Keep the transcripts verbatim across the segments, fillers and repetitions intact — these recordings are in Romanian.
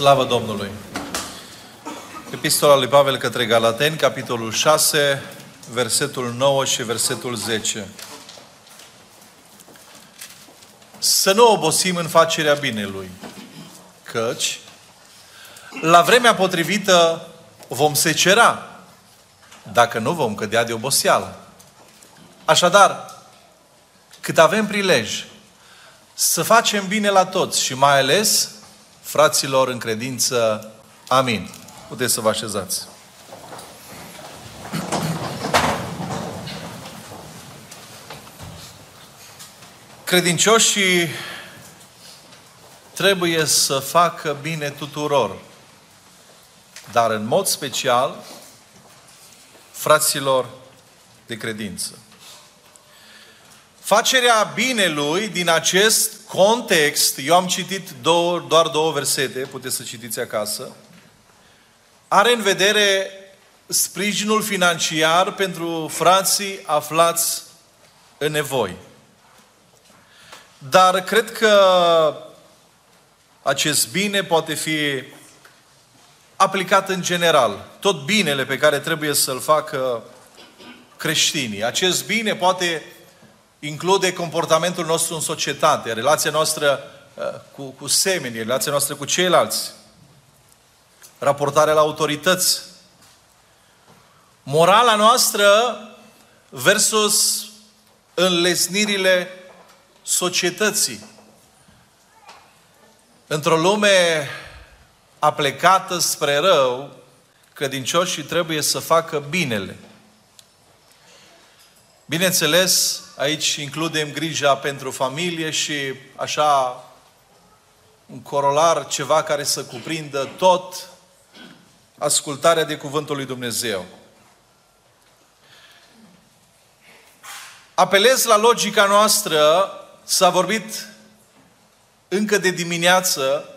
Slavă Domnului! Epistola lui Pavel către Galateni, capitolul șase, versetul nouă și versetul zece. Să nu obosim în facerea binelui, căci la vremea potrivită vom secera, dacă nu vom cădea de oboseală. Așadar, cât avem prilej, să facem bine la toți și mai ales fraților în credință. Amin. Puteți să vă așezați. Credincioșii trebuie să facă bine tuturor, dar în mod special fraților de credință. Facerea binelui din acest context, eu am citit două, doar două versete, puteți să citiți acasă, are în vedere sprijinul financiar pentru frații aflați în nevoi. Dar cred că acest bine poate fi aplicat în general. Tot binele pe care trebuie să-l facă creștinii. Acest bine poate include comportamentul nostru în societate, relația noastră cu, cu semenii, relația noastră cu ceilalți, raportarea la autorități, morala noastră versus înlesnirile societății. Într-o lume aplecată spre rău, credincioșii trebuie să facă binele. Bineînțeles, aici includem grija pentru familie și așa un corolar, ceva care să cuprindă tot ascultarea de Cuvântul lui Dumnezeu. Apelez la logica noastră, s-a vorbit încă de dimineață,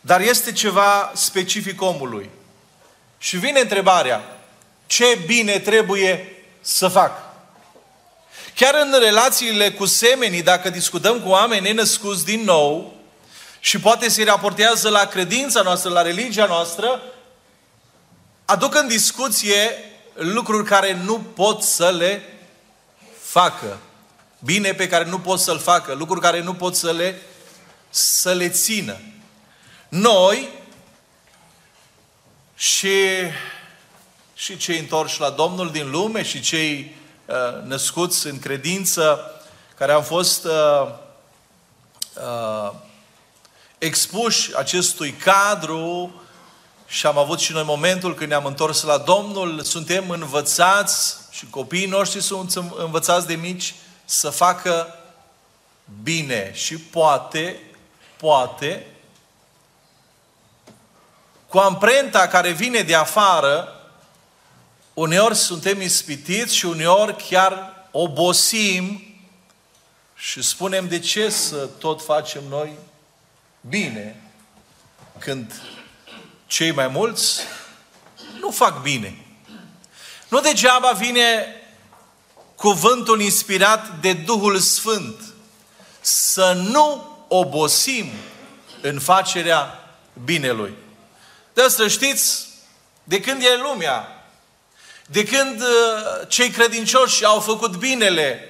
dar este ceva specific omului. Și vine întrebarea, ce bine trebuie să fac? Chiar în relațiile cu semenii, dacă discutăm cu oameni nenăscuți din nou și poate se raportează la credința noastră, la religia noastră, aduc în discuție lucruri care nu pot să le facă. Bine pe care nu pot să-l facă. Lucruri care nu pot să le, să le țină. Noi și, și cei întorși la Domnul din lume și cei născuți în credință, care am fost uh, uh, expuși acestui cadru și am avut și noi momentul când ne-am întors la Domnul, suntem învățați și copiii noștri sunt învățați de mici să facă bine și poate, poate, cu amprenta care vine de afară, uneori suntem ispitiți și uneori chiar obosim și spunem de ce să tot facem noi bine când cei mai mulți nu fac bine. Nu degeaba vine cuvântul inspirat de Duhul Sfânt să nu obosim în facerea binelui. De asta știți, de când e lumea, de când cei credincioși au făcut binele,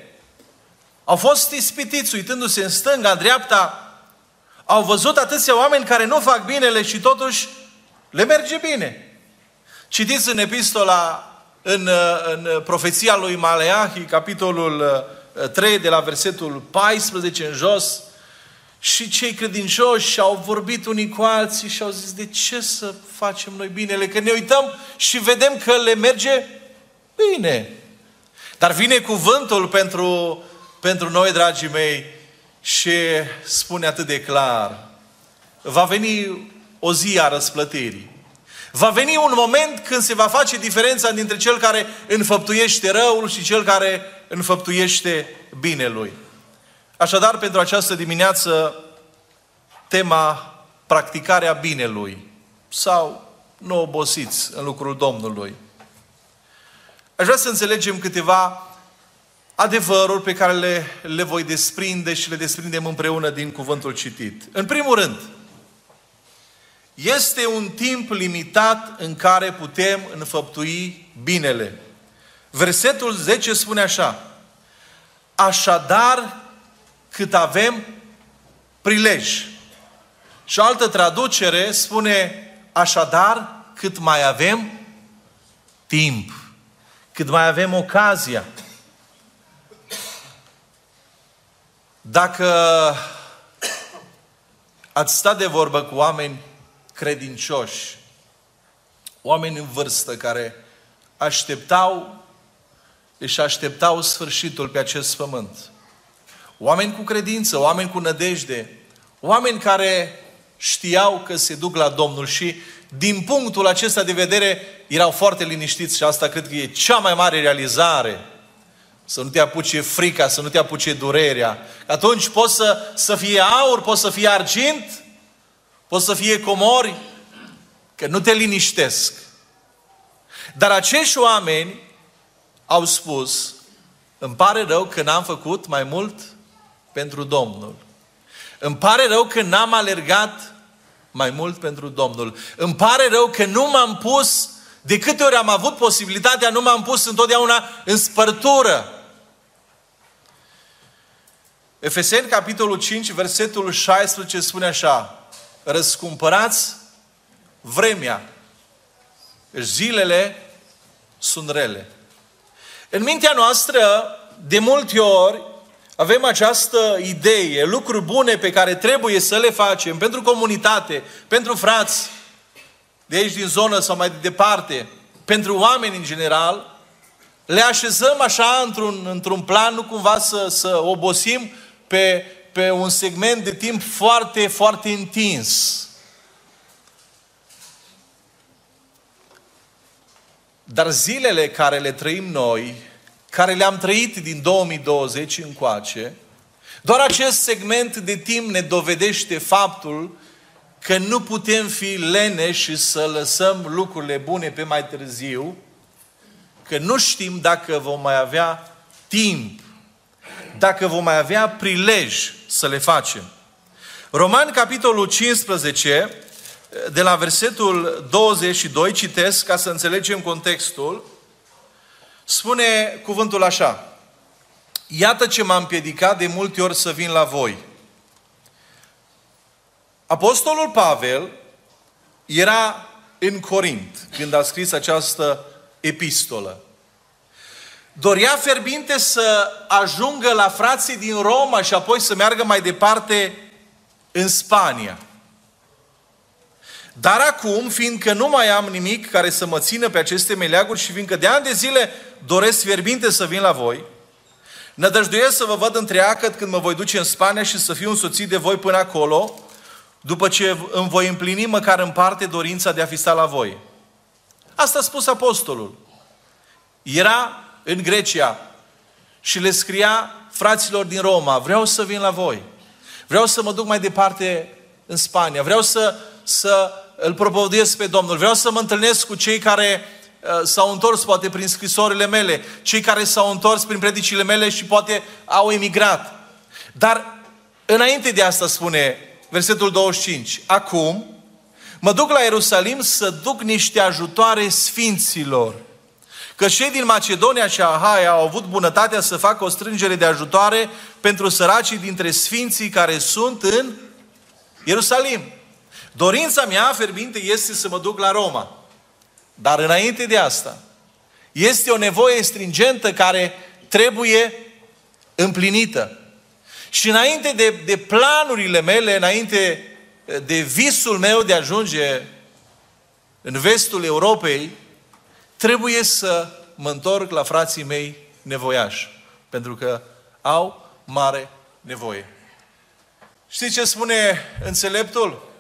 au fost ispitiți, uitându-se în stânga, în dreapta, au văzut atâția oameni care nu fac binele și totuși le merge bine. Citiți în epistola, în, în profeția lui Maleachi, capitolul trei, de la versetul paisprezece în jos, și cei credincioși au vorbit unii cu alții și au zis, de ce să facem noi binele? Că ne uităm și vedem că le merge bine. Dar vine cuvântul pentru, pentru noi, dragii mei, și spune atât de clar. Va veni o zi a răsplătirii. Va veni un moment când se va face diferența dintre cel care înfăptuiește răul și cel care înfăptuiește binelui. Așadar, pentru această dimineață, tema practicarea binelui sau nu obosiți în lucrul Domnului. Aș vrea să înțelegem câteva adevăruri pe care le, le voi desprinde și le desprindem împreună din cuvântul citit. În primul rând, Este un timp limitat în care putem înfăptui binele. Versetul zece spune așa: așadar, cât avem prilej. Și o altă traducere spune: așadar, cât mai avem timp. Cât mai avem ocazia. Dacă ați stat de vorbă cu oameni credincioși, oameni în vârstă care așteptau, își așteptau sfârșitul pe acest pământ, oameni cu credință, oameni cu nădejde, oameni care știau că se duc la Domnul și din punctul acesta de vedere erau foarte liniștiți și asta cred că e cea mai mare realizare. Să nu te apuce frica, să nu te apuce durerea. Atunci poți să, să fie aur, poți să fie argint, poți să fie comori, că nu te liniștesc. Dar acești oameni au spus: îmi pare rău că n-am făcut mai mult pentru Domnul. Îmi pare rău că n-am alergat mai mult pentru Domnul. Îmi pare rău că nu m-am pus, de câte ori am avut posibilitatea, nu m-am pus întotdeauna în spărtură. Efeseni, capitolul cinci, versetul șaisprezece spune așa: răscumpărați vremea. Zilele sunt rele. În mintea noastră, de multe ori, avem această idee, lucruri bune pe care trebuie să le facem pentru comunitate, pentru frați de aici din zonă sau mai departe, pentru oameni în general, le așezăm așa într-un, într-un plan, nu cumva să, să obosim pe, pe un segment de timp foarte, foarte întins. Dar zilele care le trăim noi, care le-am trăit din două mii douăzeci încoace, doar acest segment de timp ne dovedește faptul că nu putem fi leneși și să lăsăm lucrurile bune pe mai târziu, că nu știm dacă vom mai avea timp, dacă vom mai avea prilej să le facem. Romani, capitolul cincisprezece, de la versetul douăzeci și doi, citesc ca să înțelegem contextul, spune cuvântul așa: iată ce m-am împiedicat de multe ori să vin la voi. Apostolul Pavel era în Corint când a scris această epistolă. Dorea fierbinte să ajungă la frații din Roma și apoi să meargă mai departe în Spania. Dar acum, fiindcă nu mai am nimic care să mă țină pe aceste meleaguri și fiindcă de ani de zile doresc fierbinte să vin la voi, nădăjduiesc să vă văd întreagăt când mă voi duce în Spania și să fiu însoțit de voi până acolo, după ce îmi voi împlini măcar în parte dorința de a fi stat la voi. Asta a spus apostolul. Era în Grecia și le scria fraților din Roma: vreau să vin la voi, vreau să mă duc mai departe în Spania, vreau să să îl propovăduiesc pe Domnul, vreau să mă întâlnesc cu cei care uh, s-au întors poate prin scrisorile mele, cei care s-au întors prin predicile mele și poate au emigrat. Dar înainte de asta spune versetul douăzeci și cinci: acum mă duc la Ierusalim să duc niște ajutoare sfinților, că cei din Macedonia și Ahaia au avut bunătatea să facă o strângere de ajutoare pentru săracii dintre sfinții care sunt în Ierusalim. Dorința mea fierbinte este să mă duc la Roma. Dar înainte de asta, este o nevoie stringentă care trebuie împlinită. Și înainte de, de planurile mele, înainte de visul meu de a ajunge în vestul Europei, trebuie să mă întorc la frații mei nevoiași. Pentru că au mare nevoie. Știți ce spune înțeleptul?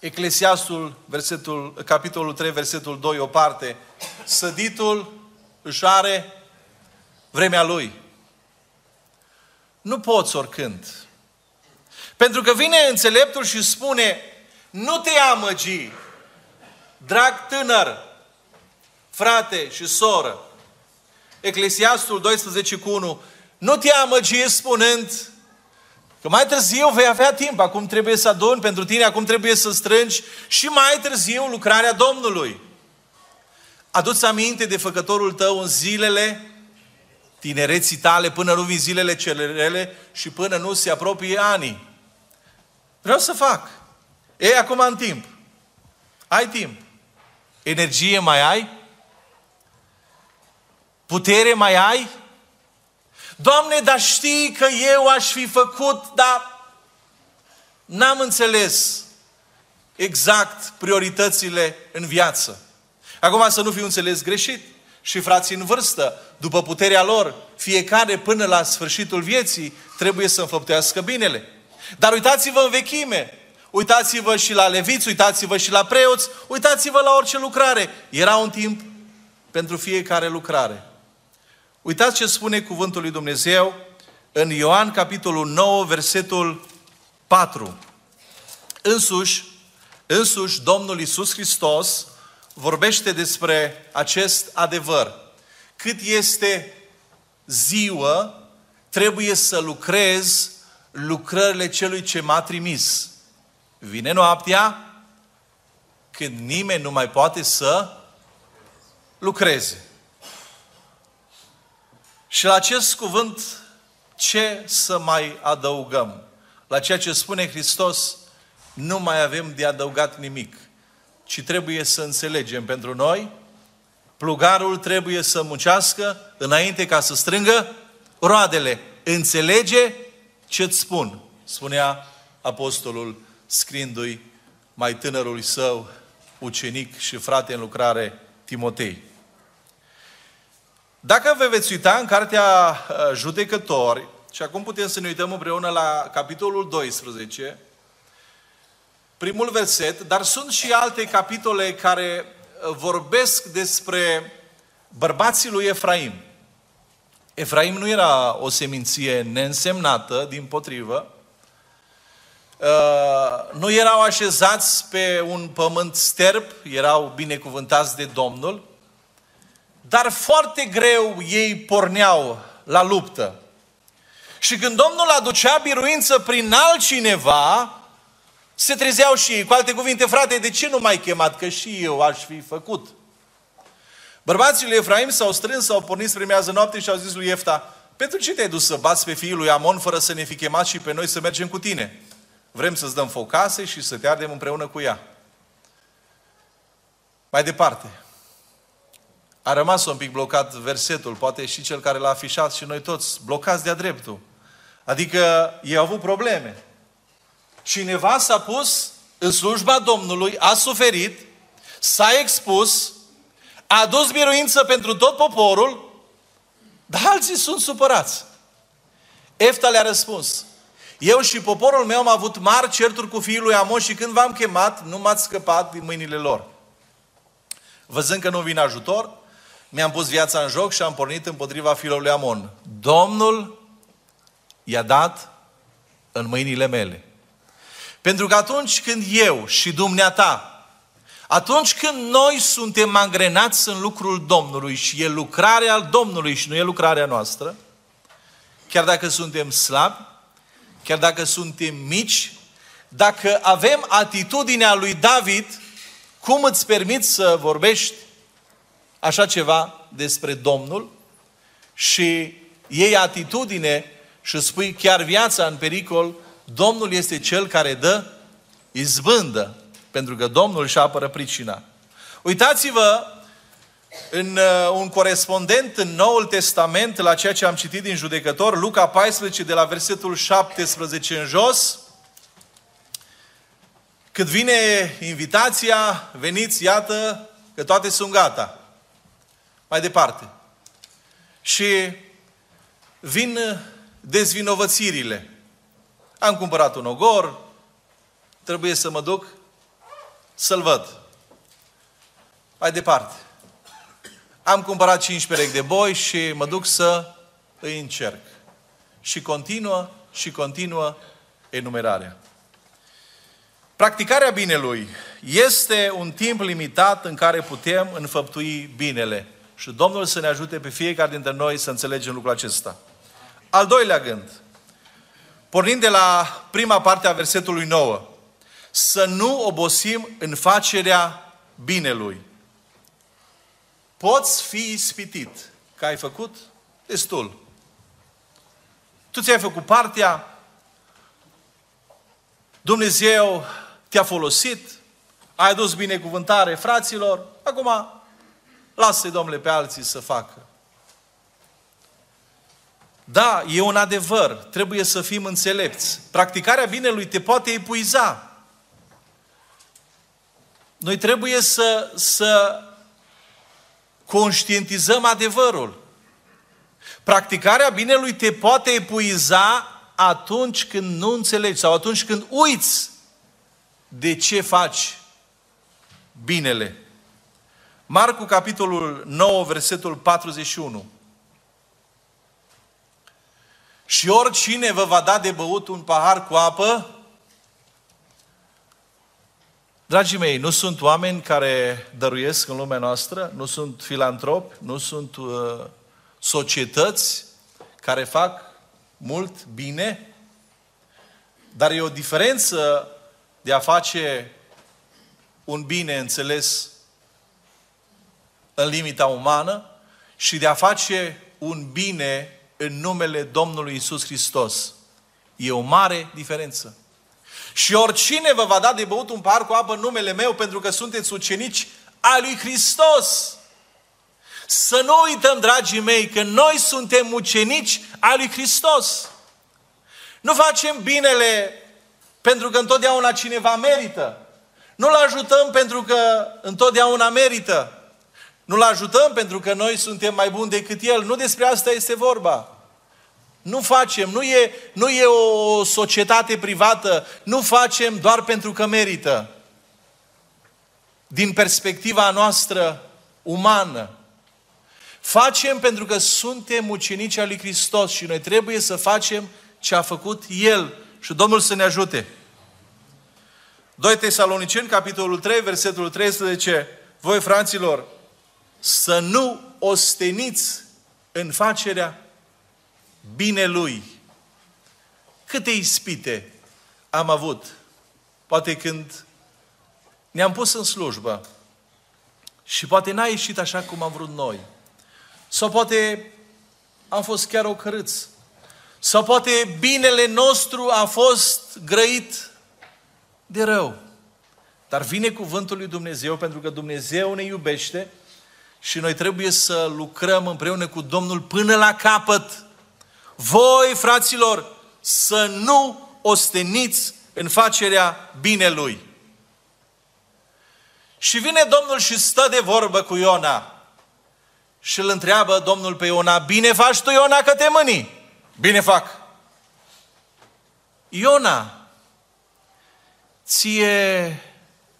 Eclesiastul, versetul, capitolul trei, versetul doi, o parte: săditul își are vremea lui. Nu poți oricând. Pentru că vine înțeleptul și spune: nu te amăgi, drag tânăr, frate și soră. Eclesiastul doisprezece unu: nu te amăgi spunând: Că mai târziu vei avea timp, acum trebuie să aduni pentru tine, acum trebuie să strângi și mai târziu lucrarea Domnului. Adu-ți aminte de făcătorul tău în zilele tinereții tale, până nu vin zilele cele rele și până nu se apropie anii. Vreau să fac. Ei, acum am timp. Ai timp. Energie mai ai? Putere mai ai? Doamne, dar știi că eu aș fi făcut, dar n-am înțeles exact prioritățile în viață. Acum să nu fiu înțeles greșit. Și frații în vârstă, după puterea lor, fiecare până la sfârșitul vieții, trebuie să înfăptească binele. Dar uitați-vă în vechime, uitați-vă și la leviți, uitați-vă și la preoți, uitați-vă la orice lucrare. Era un timp pentru fiecare lucrare. Uitați ce spune cuvântul lui Dumnezeu în Ioan, capitolul nouă, versetul patru. Însuși, însuși Domnul Iisus Hristos vorbește despre acest adevăr. Cât este ziua, trebuie să lucrez lucrările celui ce m-a trimis. Vine noaptea, când nimeni nu mai poate să lucreze. Și la acest cuvânt, ce să mai adăugăm? La ceea ce spune Hristos, nu mai avem de adăugat nimic, ci trebuie să înțelegem pentru noi, plugarul trebuie să muncească înainte ca să strângă roadele. Înțelege ce-ți spun, spunea apostolul scriindu-i mai tânărului său ucenic și frate în lucrare, Timotei. Dacă vă veți uita în cartea Judecători, și acum putem să ne uităm împreună la capitolul doisprezece, primul verset, dar sunt și alte capitole care vorbesc despre bărbații lui Efraim. Efraim nu era o seminție neînsemnată, dimpotrivă. Nu erau așezați pe un pământ sterp, erau binecuvântați de Domnul, dar foarte greu ei porneau la luptă. Și când Domnul aducea biruință prin altcineva, se trezeau și ei. Cu alte cuvinte, frate, de ce nu m-ai chemat? Că și eu aș fi făcut. Bărbații lui Efraim s-au strâns, s-au pornit spre miază noapte și au zis lui Iefta, pentru ce te-ai dus să bați pe fiii lui Amon fără să ne fi chemat și pe noi să mergem cu tine? Vrem să-ți dăm foc case și să te ardem împreună cu ea. Mai departe. A rămas un pic blocat versetul, poate și cel care l-a afișat și noi toți, blocați de-a dreptul. Adică ei au avut probleme. Cineva s-a pus în slujba Domnului, a suferit, s-a expus, a adus biruință pentru tot poporul, dar alții sunt supărați. Iefta le-a răspuns, eu și poporul meu am avut mari certuri cu fiul lui Amon și când v-am chemat, nu m-ați scăpat din mâinile lor. Văzând că nu vine ajutor, mi-am pus viața în joc și am pornit împotriva fiilor lui Amon. Domnul i-a dat în mâinile mele. Pentru că atunci când eu și dumneata, atunci când noi suntem angrenați în lucrul Domnului și e lucrarea Domnului și nu e lucrarea noastră, chiar dacă suntem slabi, chiar dacă suntem mici, dacă avem atitudinea lui David, cum îți permiți să vorbești așa ceva despre Domnul și iei atitudine și spui chiar viața în pericol? Domnul este Cel care dă izbândă, pentru că Domnul își apără pricina. Uitați-vă în un corespondent în Noul Testament la ceea ce am citit din Judecători, Luca paisprezece, de la versetul șaptesprezece în jos. Când vine invitația, veniți, iată că toate sunt gata. Mai departe. Și vin dezvinovățirile. Am cumpărat un ogor, trebuie să mă duc să-l văd. Mai departe. Am cumpărat cinci perechi de boi și mă duc să îi încerc. Și continuă, și continuă enumerarea. Practicarea binelui este un timp limitat în care putem înfăptui binele. Și Domnul să ne ajute pe fiecare dintre noi să înțelegem lucrul acesta. Al doilea gând. Pornind de la prima parte a versetului nouă. Să nu obosim în facerea binelui. Poți fi ispitit că ai făcut destul. Tu ți-ai făcut partea, Dumnezeu te-a folosit, ai adus binecuvântare fraților, acum lasă-i, Domnule, pe alții să facă. Da, e un adevăr, trebuie să fim înțelepți. Practicarea binelui te poate epuiza. Noi trebuie să, să conștientizăm adevărul. Practicarea binelui te poate epuiza atunci când nu înțelegi sau atunci când uiți de ce faci binele. Marcu, capitolul nouă, versetul patruzeci și unu. Și oricine vă va da de băut un pahar cu apă, dragii mei, nu sunt oameni care dăruiesc în lumea noastră, nu sunt filantropi, nu sunt uh, societăți care fac mult bine, dar e o diferență de a face un bine înțeles în limita umană și de a face un bine în numele Domnului Iisus Hristos. E o mare diferență. Și oricine vă va da de băut un pahar cu apă în numele meu, pentru că sunteți ucenici ai lui Hristos. Să nu uităm, dragii mei, că noi suntem ucenici ai lui Hristos. Nu facem binele pentru că întotdeauna cineva merită. Nu-l ajutăm pentru că întotdeauna merită. Nu-l ajutăm pentru că noi suntem mai buni decât el. Nu despre asta este vorba. Nu facem, nu e, nu e o societate privată, nu facem doar pentru că merită. Din perspectiva noastră umană. Facem pentru că suntem ucenici al lui Hristos și noi trebuie să facem ce a făcut El. Și Domnul să ne ajute. doi Tesaloniceni, capitolul trei, versetul treisprezece. Voi, fraților, să nu osteniți în facerea binelui. Câte ispite am avut. Poate când ne-am pus în slujbă și poate n-a ieșit așa cum am vrut noi. Sau poate am fost chiar ocărâți. Sau poate binele nostru a fost grăit de rău. Dar vine cuvântul lui Dumnezeu, pentru că Dumnezeu ne iubește și noi trebuie să lucrăm împreună cu Domnul până la capăt. Voi, fraților, să nu osteniți în facerea binelui. Și vine Domnul și stă de vorbă cu Iona. Și îl întreabă Domnul pe Iona, bine faci tu, Iona, că te mâni? Bine fac. Iona, ție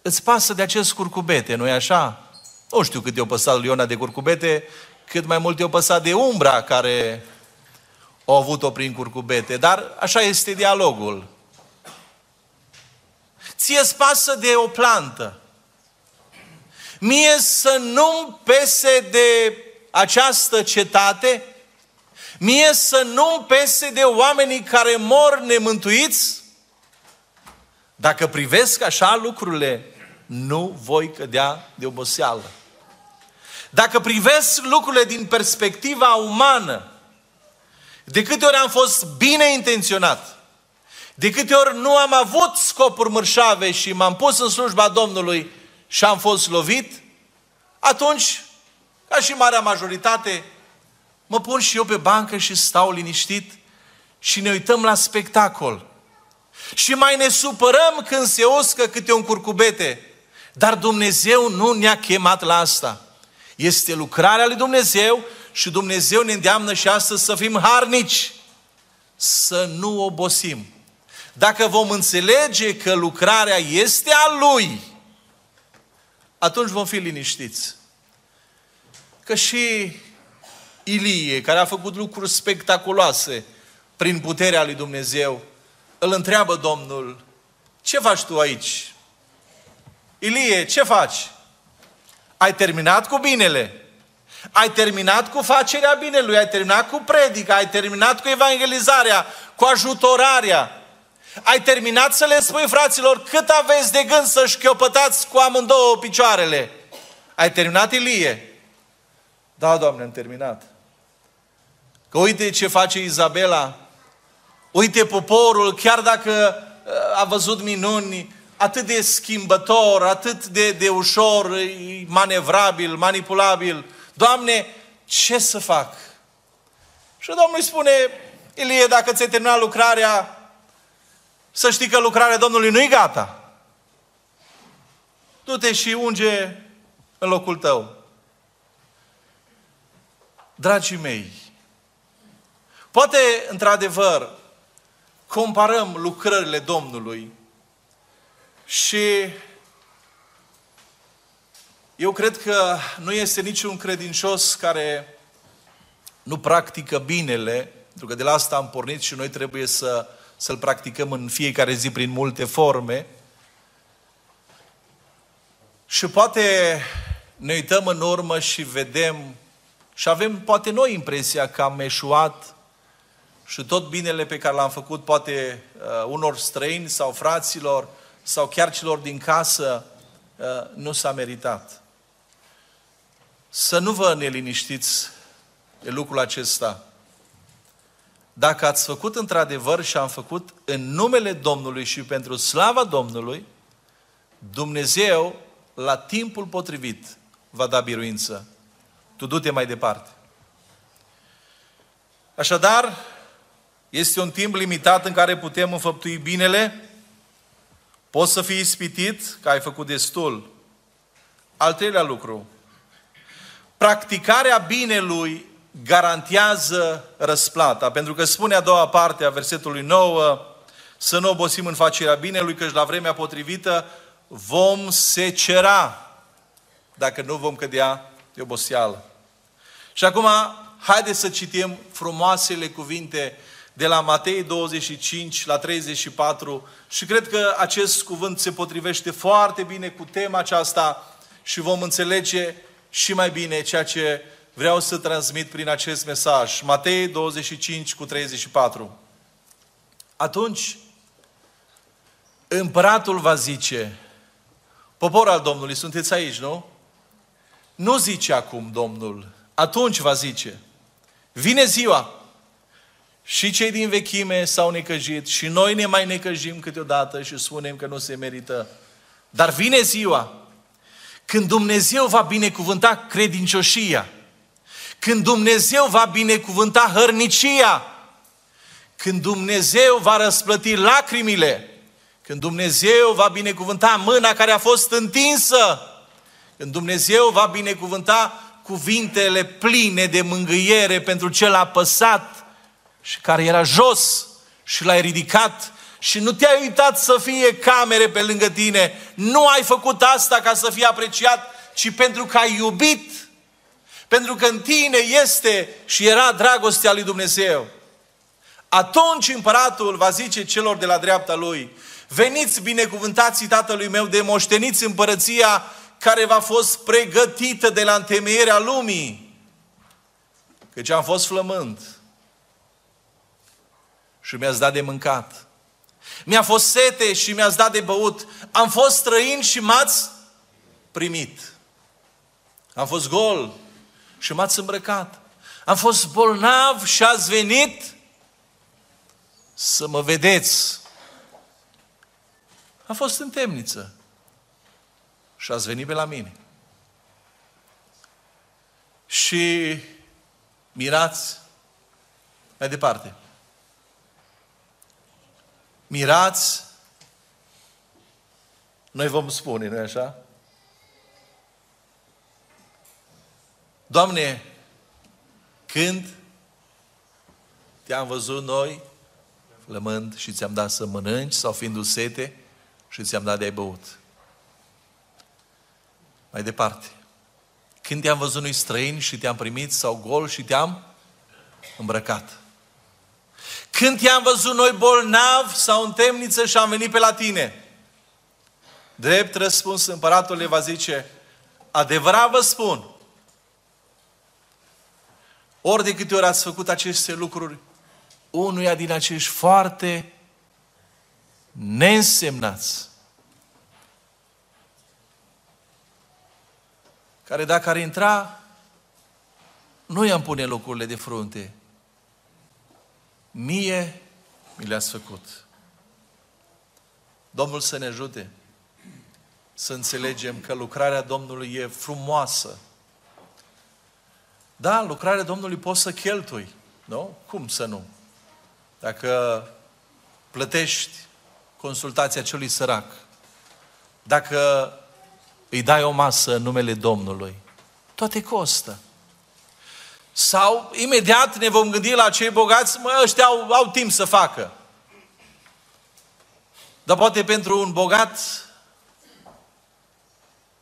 îți pasă de acest curcubete, nu-i așa? Nu știu cât i-o păsat lui Iona de curcubete, cât mai mult i-o păsat de umbra care a avut-o prin curcubete. Dar așa este dialogul. Ție-ți pasă de o plantă. Mie să nu-mi pese de această cetate, mie să nu-mi pese de oamenii care mor nemântuiți. Dacă privesc așa lucrurile, nu voi cădea de oboseală. Dacă privesc lucrurile din perspectiva umană, de câte ori am fost bine intenționat, de câte ori nu am avut scopuri mărșave și m-am pus în slujba Domnului și am fost lovit, atunci, ca și marea majoritate, mă pun și eu pe bancă și stau liniștit și ne uităm la spectacol. Și mai ne supărăm când se uscă câte un curcubete. Dar Dumnezeu nu ne-a chemat la asta. Este lucrarea lui Dumnezeu și Dumnezeu ne îndeamnă și astăzi să fim harnici. Să nu obosim. Dacă vom înțelege că lucrarea este a Lui, atunci vom fi liniștiți. Că și Ilie, care a făcut lucruri spectaculoase prin puterea lui Dumnezeu, îl întreabă Domnul, ce faci tu aici? Ilie, ce faci? Ai terminat cu binele. Ai terminat cu facerea binelui, ai terminat cu predica, ai terminat cu evangelizarea, cu ajutorarea. Ai terminat să le spui fraților cât aveți de gând să șchiopătați cu amândouă picioarele. Ai terminat, Ilie? Da, Doamne, am terminat. Că uite ce face Izabela, uite poporul, chiar dacă a văzut minuni, atât de schimbător, atât de, de ușor, manevrabil, manipulabil. Doamne, ce să fac? Și Domnul îi spune, Ilie, dacă ți-ai terminat lucrarea, să știi că lucrarea Domnului nu-i gata. Du-te și unge în locul tău. Dragii mei, poate, într-adevăr, comparăm lucrările Domnului și eu cred că nu este niciun credincios care nu practică binele, pentru că de la asta am pornit și noi trebuie să, să-l practicăm în fiecare zi prin multe forme. Și poate ne uităm în urmă și vedem și avem poate noi impresia că am eșuat și tot binele pe care l-am făcut poate uh, unor străini sau fraților sau chiar celor din casă uh, nu s-a meritat. Să nu vă neliniștiți de lucrul acesta. Dacă ați făcut într-adevăr și am făcut în numele Domnului și pentru slava Domnului, Dumnezeu la timpul potrivit va da biruință. Tu du-te mai departe. Așadar, este un timp limitat în care putem înfăptui binele. Poți să fii ispitit că ai făcut destul. Al treilea lucru. Practicarea binelui garantează răsplata. Pentru că spune a doua parte a versetului nouă, să nu obosim în facerea binelui, căci la vremea potrivită vom secera dacă nu vom cădea de oboseală. Și acum, haideți să citim frumoasele cuvinte de la Matei douăzeci și cinci la treizeci și patru și cred că acest cuvânt se potrivește foarte bine cu tema aceasta și vom înțelege și mai bine ceea ce vreau să transmit prin acest mesaj. Matei douăzeci și cinci cu treizeci și patru. Atunci, împăratul va zice, popor al Domnului, sunteți aici, nu? Nu zice acum Domnul, atunci va zice, vine ziua. Și cei din vechime s-au necăjit și noi ne mai necăjim câteodată și spunem că nu se merită. Dar vine ziua când Dumnezeu va binecuvânta credincioșia, când Dumnezeu va binecuvânta hărnicia, când Dumnezeu va răsplăti lacrimile, când Dumnezeu va binecuvânta mâna care a fost întinsă, când Dumnezeu va binecuvânta cuvintele pline de mângâiere pentru cel apăsat, și care era jos și l-ai ridicat și nu te-ai uitat să fie camere pe lângă tine. Nu ai făcut asta ca să fii apreciat, ci pentru că ai iubit. Pentru că în tine este și era dragostea lui Dumnezeu. Atunci împăratul va zice celor de la dreapta lui, veniți binecuvântații tatălui meu de moșteniți împărăția care v-a fost pregătită de la întemeierea lumii. Căci am fost flământ și mi-ați dat de mâncat. Mi-a fost sete și mi-ați dat de băut. Am fost străin și m-ați primit. Am fost gol și m-ați îmbrăcat. Am fost bolnav și ați venit să mă vedeți. Am fost în temniță și ați venit pe la mine. Și mirați mai departe. Mirați, noi vom spune, nu-i așa? Doamne, când te-am văzut noi flămând și ți-am dat să mănânci sau fiindu sete și ți-am dat de băut. Mai departe. Când te-am văzut noi străini și te-am primit sau gol și te-am îmbrăcat. Când te-am văzut noi bolnav sau în temniță și am venit pe la tine? Drept răspuns, împăratul le va zice, adevărat vă spun Ori de câte ori ați făcut aceste lucruri, unuia din acești foarte neînsemnați, care dacă ar intra, nu i-am pune locurile de frunte. Mie mi le-ați făcut. Domnul să ne ajute să înțelegem că lucrarea Domnului e frumoasă. Da, lucrarea Domnului poți să cheltui, nu? Cum să nu? Dacă plătești consultația celui sărac, dacă îi dai o masă în numele Domnului, toate costă. Sau imediat ne vom gândi la cei bogați, mă, ăștia au, au timp să facă. Dar poate pentru un bogat,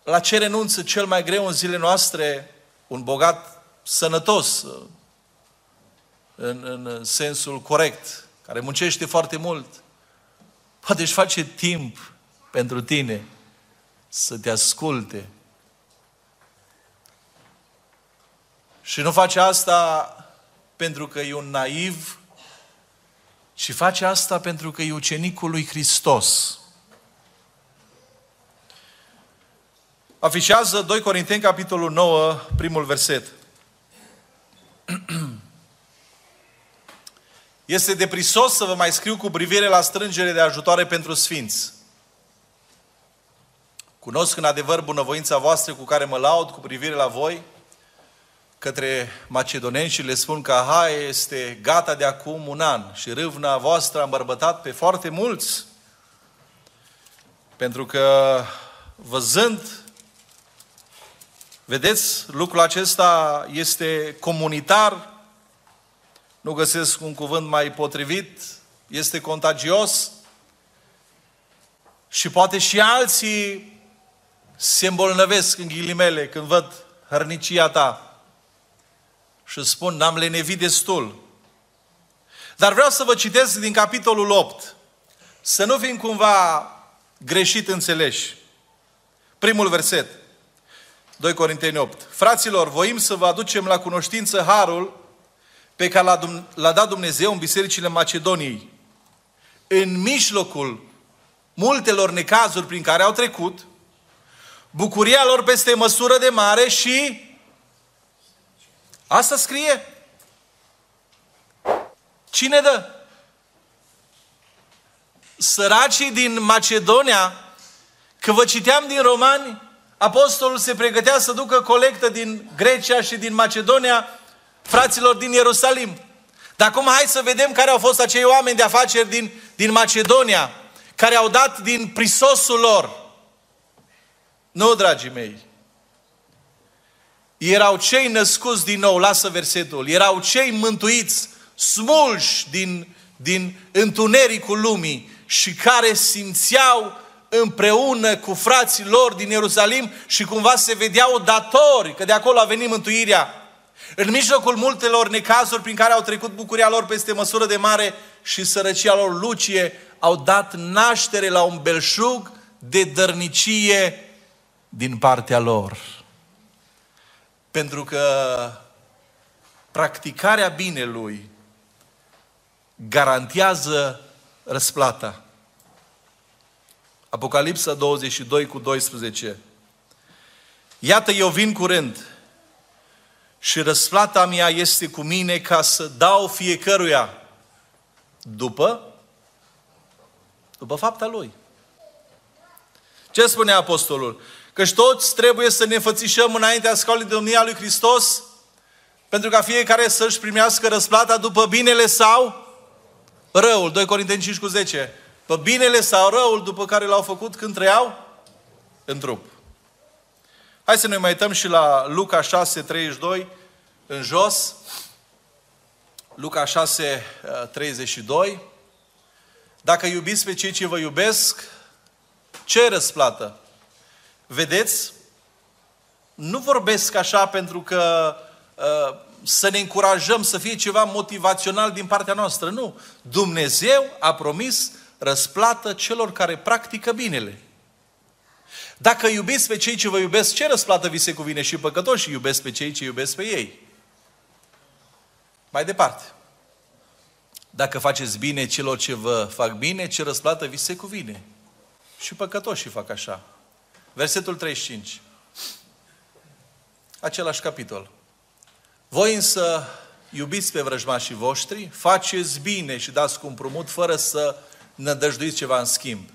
la ce renunță cel mai greu în zilele noastre, un bogat sănătos, în, în sensul corect, care muncește foarte mult, poate își face timp pentru tine să te asculte. Și nu face asta pentru că e un naiv, ci face asta pentru că e ucenicul lui Hristos. Afișează doi Corinteni, capitolul nouă, primul verset. Este deprisos să vă mai scriu cu privire la strângere de ajutoare pentru sfinți. Cunosc în adevăr bunăvoința voastră cu care mă laud cu privire la voi, către macedoneni, și le spun că Ahaia este gata de acum un an și râvna voastră a îmbărbătat pe foarte mulți, pentru că văzând, vedeți, lucrul acesta este comunitar, nu găsesc un cuvânt mai potrivit, este contagios și poate și alții se îmbolnăvesc în ghilimele când văd hărnicia ta. Și spun, n-am lenevit destul. Dar vreau să vă citesc din capitolul opt. Să nu fim cumva greșit înțeleși. Primul verset. doi Corinteni opt. Fraților, voim să vă aducem la cunoștință harul pe care l-a dat Dumnezeu în bisericile Macedoniei. În mijlocul multelor necazuri prin care au trecut, bucuria lor peste măsură de mare și... Asta scrie. Cine dă? Săracii din Macedonia, că vă citeam din Romani, apostolul se pregătea să ducă colectă din Grecia și din Macedonia fraților din Ierusalim. Dar acum hai să vedem care au fost acei oameni de afaceri din, din Macedonia, care au dat din prisosul lor. Nu, dragii mei. Erau cei născuți din nou, lasă versetul, erau cei mântuiți, smulși din, din întunericul lumii și care simțeau împreună cu frații lor din Ierusalim și cumva se vedeau datori, că de acolo a venit mântuirea. În mijlocul multelor necazuri prin care au trecut, bucuria lor peste măsură de mare și sărăcia lor lucie au dat naștere la un belșug de dărnicie din partea lor. Pentru că practicarea binelui garantează răsplata. Apocalipsa douăzeci și doi cu doisprezece. Iată, eu vin curând și răsplata mea este cu mine ca să dau fiecăruia după după fapta lui. Ce spune apostolul? Căci toți trebuie să ne înfățișăm înaintea scaunului de domnia lui Hristos, pentru ca fiecare să-și primească răsplata după binele sau răul. doi Corinteni cinci cu zece. După binele sau răul după care l-au făcut când trăiau în trup. Hai să ne mai uităm și la Luca șase, treizeci și doi, în jos. Luca șase, treizeci și doi. Dacă iubiți pe cei ce vă iubesc, ce răsplată? Vedeți? Nu vorbesc așa pentru că uh, să ne încurajăm, să fie ceva motivațional din partea noastră. Nu. Dumnezeu a promis răsplată celor care practică binele. Dacă iubiți pe cei ce vă iubesc, ce răsplată vi se cuvine? Și păcătoși iubesc pe cei ce iubesc pe ei. Mai departe. Dacă faceți bine celor ce vă fac bine, ce răsplată vi se cuvine. Și păcătoșii fac așa. Versetul treizeci și cinci. Același capitol. Voi însă iubiți pe vrăjmașii voștri, faceți bine și dați cu împrumut fără să nădăjduiți ceva în schimb.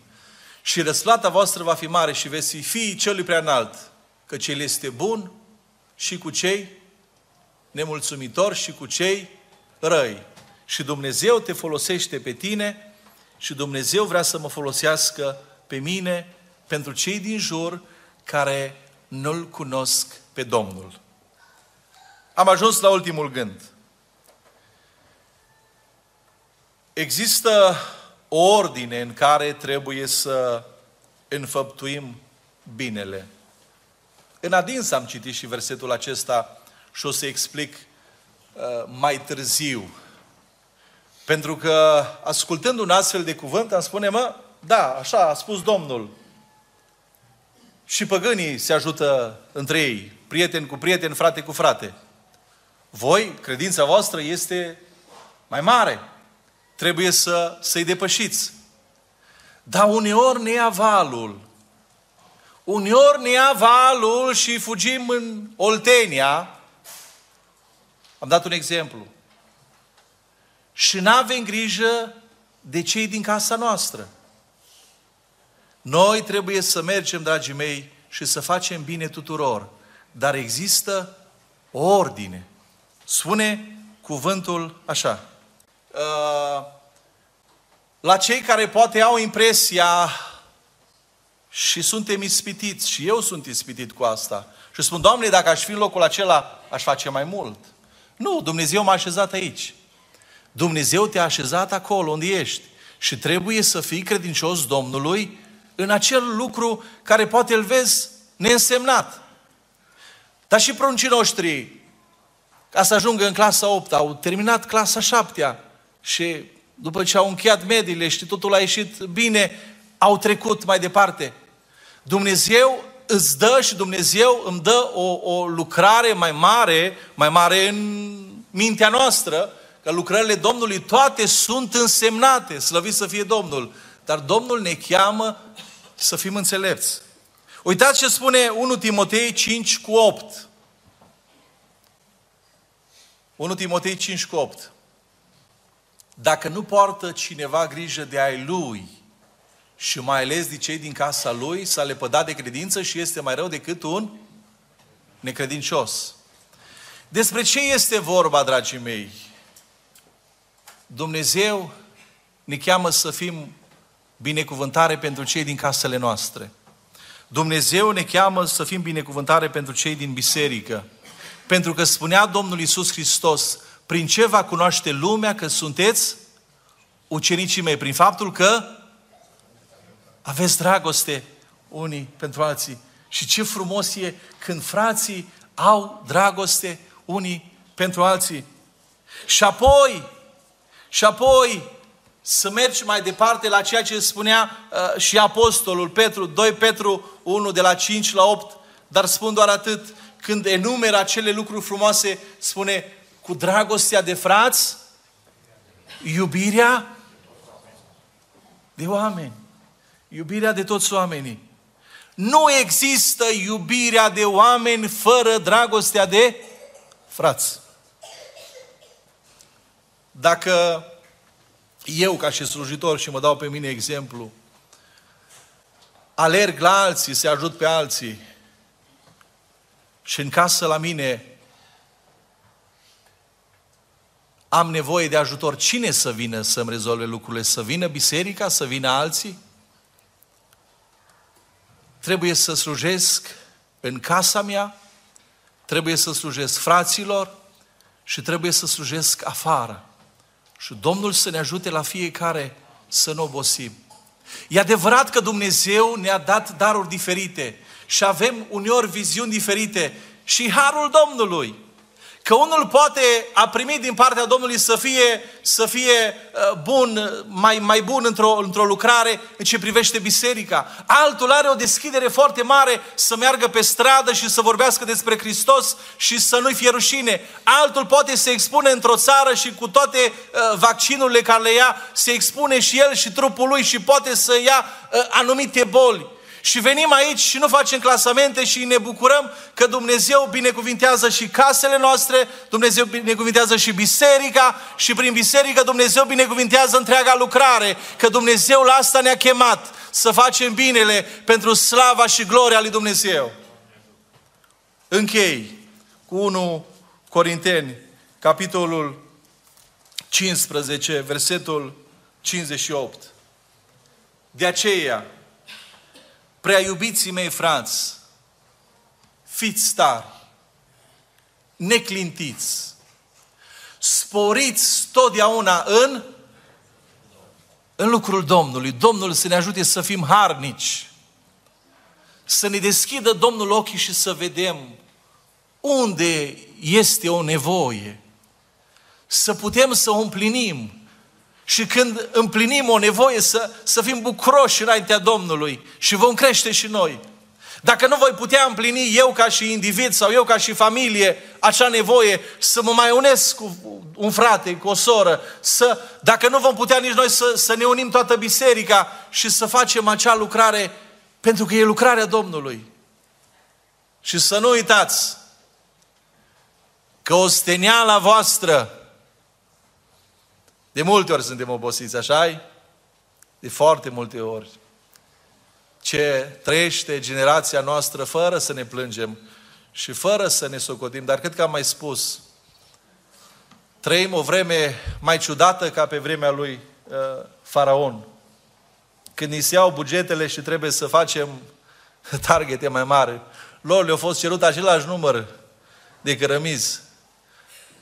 Și răsplata voastră va fi mare și veți fi fiii celui preanalt, căci el este bun și cu cei nemulțumitori și cu cei răi. Și Dumnezeu te folosește pe tine și Dumnezeu vrea să mă folosească pe mine pentru cei din jur care nu-L cunosc pe Domnul. Am ajuns la ultimul gând. Există o ordine în care trebuie să înfăptuim binele. În adins am citit și versetul acesta și o să explic uh, mai târziu. Pentru că, ascultând un astfel de cuvânt, am spune, mă, da, așa a spus Domnul. Și păgânii se ajută între ei, prieten cu prieten, frate cu frate. Voi, credința voastră este mai mare. Trebuie să, să-i depășiți. Dar uneori ne ia valul. Uneori ne ia valul și fugim în Oltenia. Am dat un exemplu. Și n-avem grijă de cei din casa noastră. Noi trebuie să mergem, dragii mei, și să facem bine tuturor. Dar există o ordine. Spune cuvântul așa. La cei care poate au impresia și suntem ispitiți, și eu sunt ispitit cu asta, și spun, Doamne, dacă aș fi în locul acela, aș face mai mult. Nu, Dumnezeu m-a așezat aici. Dumnezeu te-a așezat acolo unde ești și trebuie să fii credincios Domnului în acel lucru care poate îl vezi neînsemnat. Dar și pruncii noștri, ca să ajungă în clasa a opta, au terminat clasa a șaptea și după ce au încheiat mediile și totul a ieșit bine, au trecut mai departe. Dumnezeu îți dă și Dumnezeu îmi dă o, o lucrare mai mare, mai mare în mintea noastră, că lucrările Domnului toate sunt însemnate, slăvit să fie Domnul. Dar Domnul ne cheamă să fim înțelepți. Uitați ce spune întâi Timotei cinci cu opt. întâi Timotei cinci cu opt. Dacă nu poartă cineva grijă de ai lui și mai ales de cei din casa lui, s-a lepădat de credință și este mai rău decât un necredincios. Despre ce este vorba, dragii mei? Dumnezeu ne cheamă să fim binecuvântare pentru cei din casele noastre. Dumnezeu ne cheamă să fim binecuvântare pentru cei din biserică. Pentru că spunea Domnul Iisus Hristos, prin ce va cunoaște lumea că sunteți ucenicii mei? Prin faptul că aveți dragoste unii pentru alții. Și ce frumos e când frații au dragoste unii pentru alții. Și apoi... Și apoi să mergi mai departe la ceea ce spunea uh, și apostolul Petru, doi Petru unu de la cinci la opt, dar spun doar atât, când enumeră acele lucruri frumoase, spune cu dragostea de frați, iubirea de oameni, iubirea de toți oamenii. Nu există iubirea de oameni fără dragostea de frați. Dacă eu, ca și slujitor, și mă dau pe mine exemplu, alerg la alții, se ajut pe alții și în casă la mine am nevoie de ajutor. Cine să vină să-mi rezolve lucrurile? Să vină biserica? Să vină alții? Trebuie să slujesc în casa mea, trebuie să slujesc fraților și trebuie să slujesc afară. Și Domnul să ne ajute la fiecare să nu obosim. E adevărat că Dumnezeu ne-a dat daruri diferite și avem uneori viziuni diferite și harul Domnului. Că unul poate a primit din partea Domnului să fie, să fie bun, mai, mai bun într-o, într-o lucrare în ce privește biserica. Altul are o deschidere foarte mare să meargă pe stradă și să vorbească despre Hristos și să nu-i fie rușine. Altul poate se expune într-o țară și cu toate vaccinurile care le ia, se expune și el și trupul lui și poate să ia anumite boli. Și venim aici și nu facem clasamente și ne bucurăm că Dumnezeu binecuvintează și casele noastre, Dumnezeu binecuvintează și biserica și prin biserică Dumnezeu binecuvintează întreaga lucrare, că Dumnezeu la asta ne-a chemat, să facem binele pentru slava și gloria lui Dumnezeu. Închei cu întâi Corinteni, capitolul cincisprezece, versetul cincizeci și opt. De aceea, prea iubiții mei frați, fiți tari, neclintiți, sporiți totdeauna în, în lucrul Domnului. Domnul să ne ajute să fim harnici, să ne deschidă Domnul ochii și să vedem unde este o nevoie, să putem să o împlinim și când împlinim o nevoie să, să fim bucuroși înaintea Domnului și vom crește și noi. Dacă nu voi putea împlini eu ca și individ sau eu ca și familie acea nevoie, să mă mai unesc cu un frate, cu o soră, să, dacă nu vom putea nici noi să, să ne unim toată biserica și să facem acea lucrare, pentru că e lucrarea Domnului. Și să nu uitați că osteneala voastră, de multe ori suntem obosiți, așa-i? De foarte multe ori. Ce trăiește generația noastră fără să ne plângem și fără să ne socotim, dar cred că am mai spus, trăim o vreme mai ciudată ca pe vremea lui uh, Faraon. Când îi se iau bugetele și trebuie să facem targete mai mari, lor le-a fost cerut același număr de cărămizi.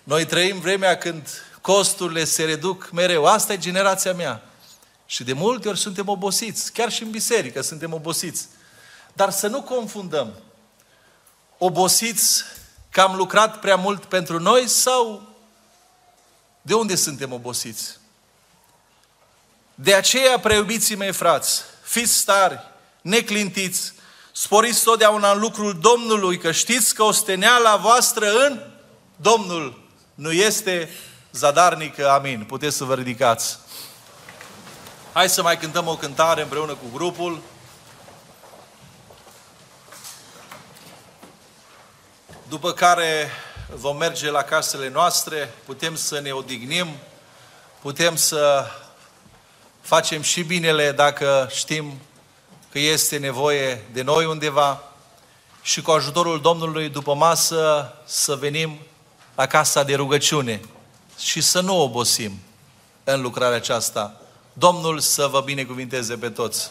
Noi trăim vremea când costurile se reduc mereu. Asta e generația mea. Și de multe ori suntem obosiți. Chiar și în biserică suntem obosiți. Dar să nu confundăm. Obosiți că am lucrat prea mult pentru noi sau de unde suntem obosiți? De aceea, preiubiții mei frați, fiți tari, neclintiți, sporiți totdeauna în lucrul Domnului, că știți că osteneala voastră în Domnul nu este zadarnică, amin. Puteți să vă ridicați. Hai să mai cântăm o cântare împreună cu grupul. După care vom merge la casele noastre, putem să ne odihnim, putem să facem și binele dacă știm că este nevoie de noi undeva și cu ajutorul Domnului după masă să venim la casa de rugăciune. Și să nu obosim în lucrarea aceasta. Domnul să vă binecuvinteze pe toți.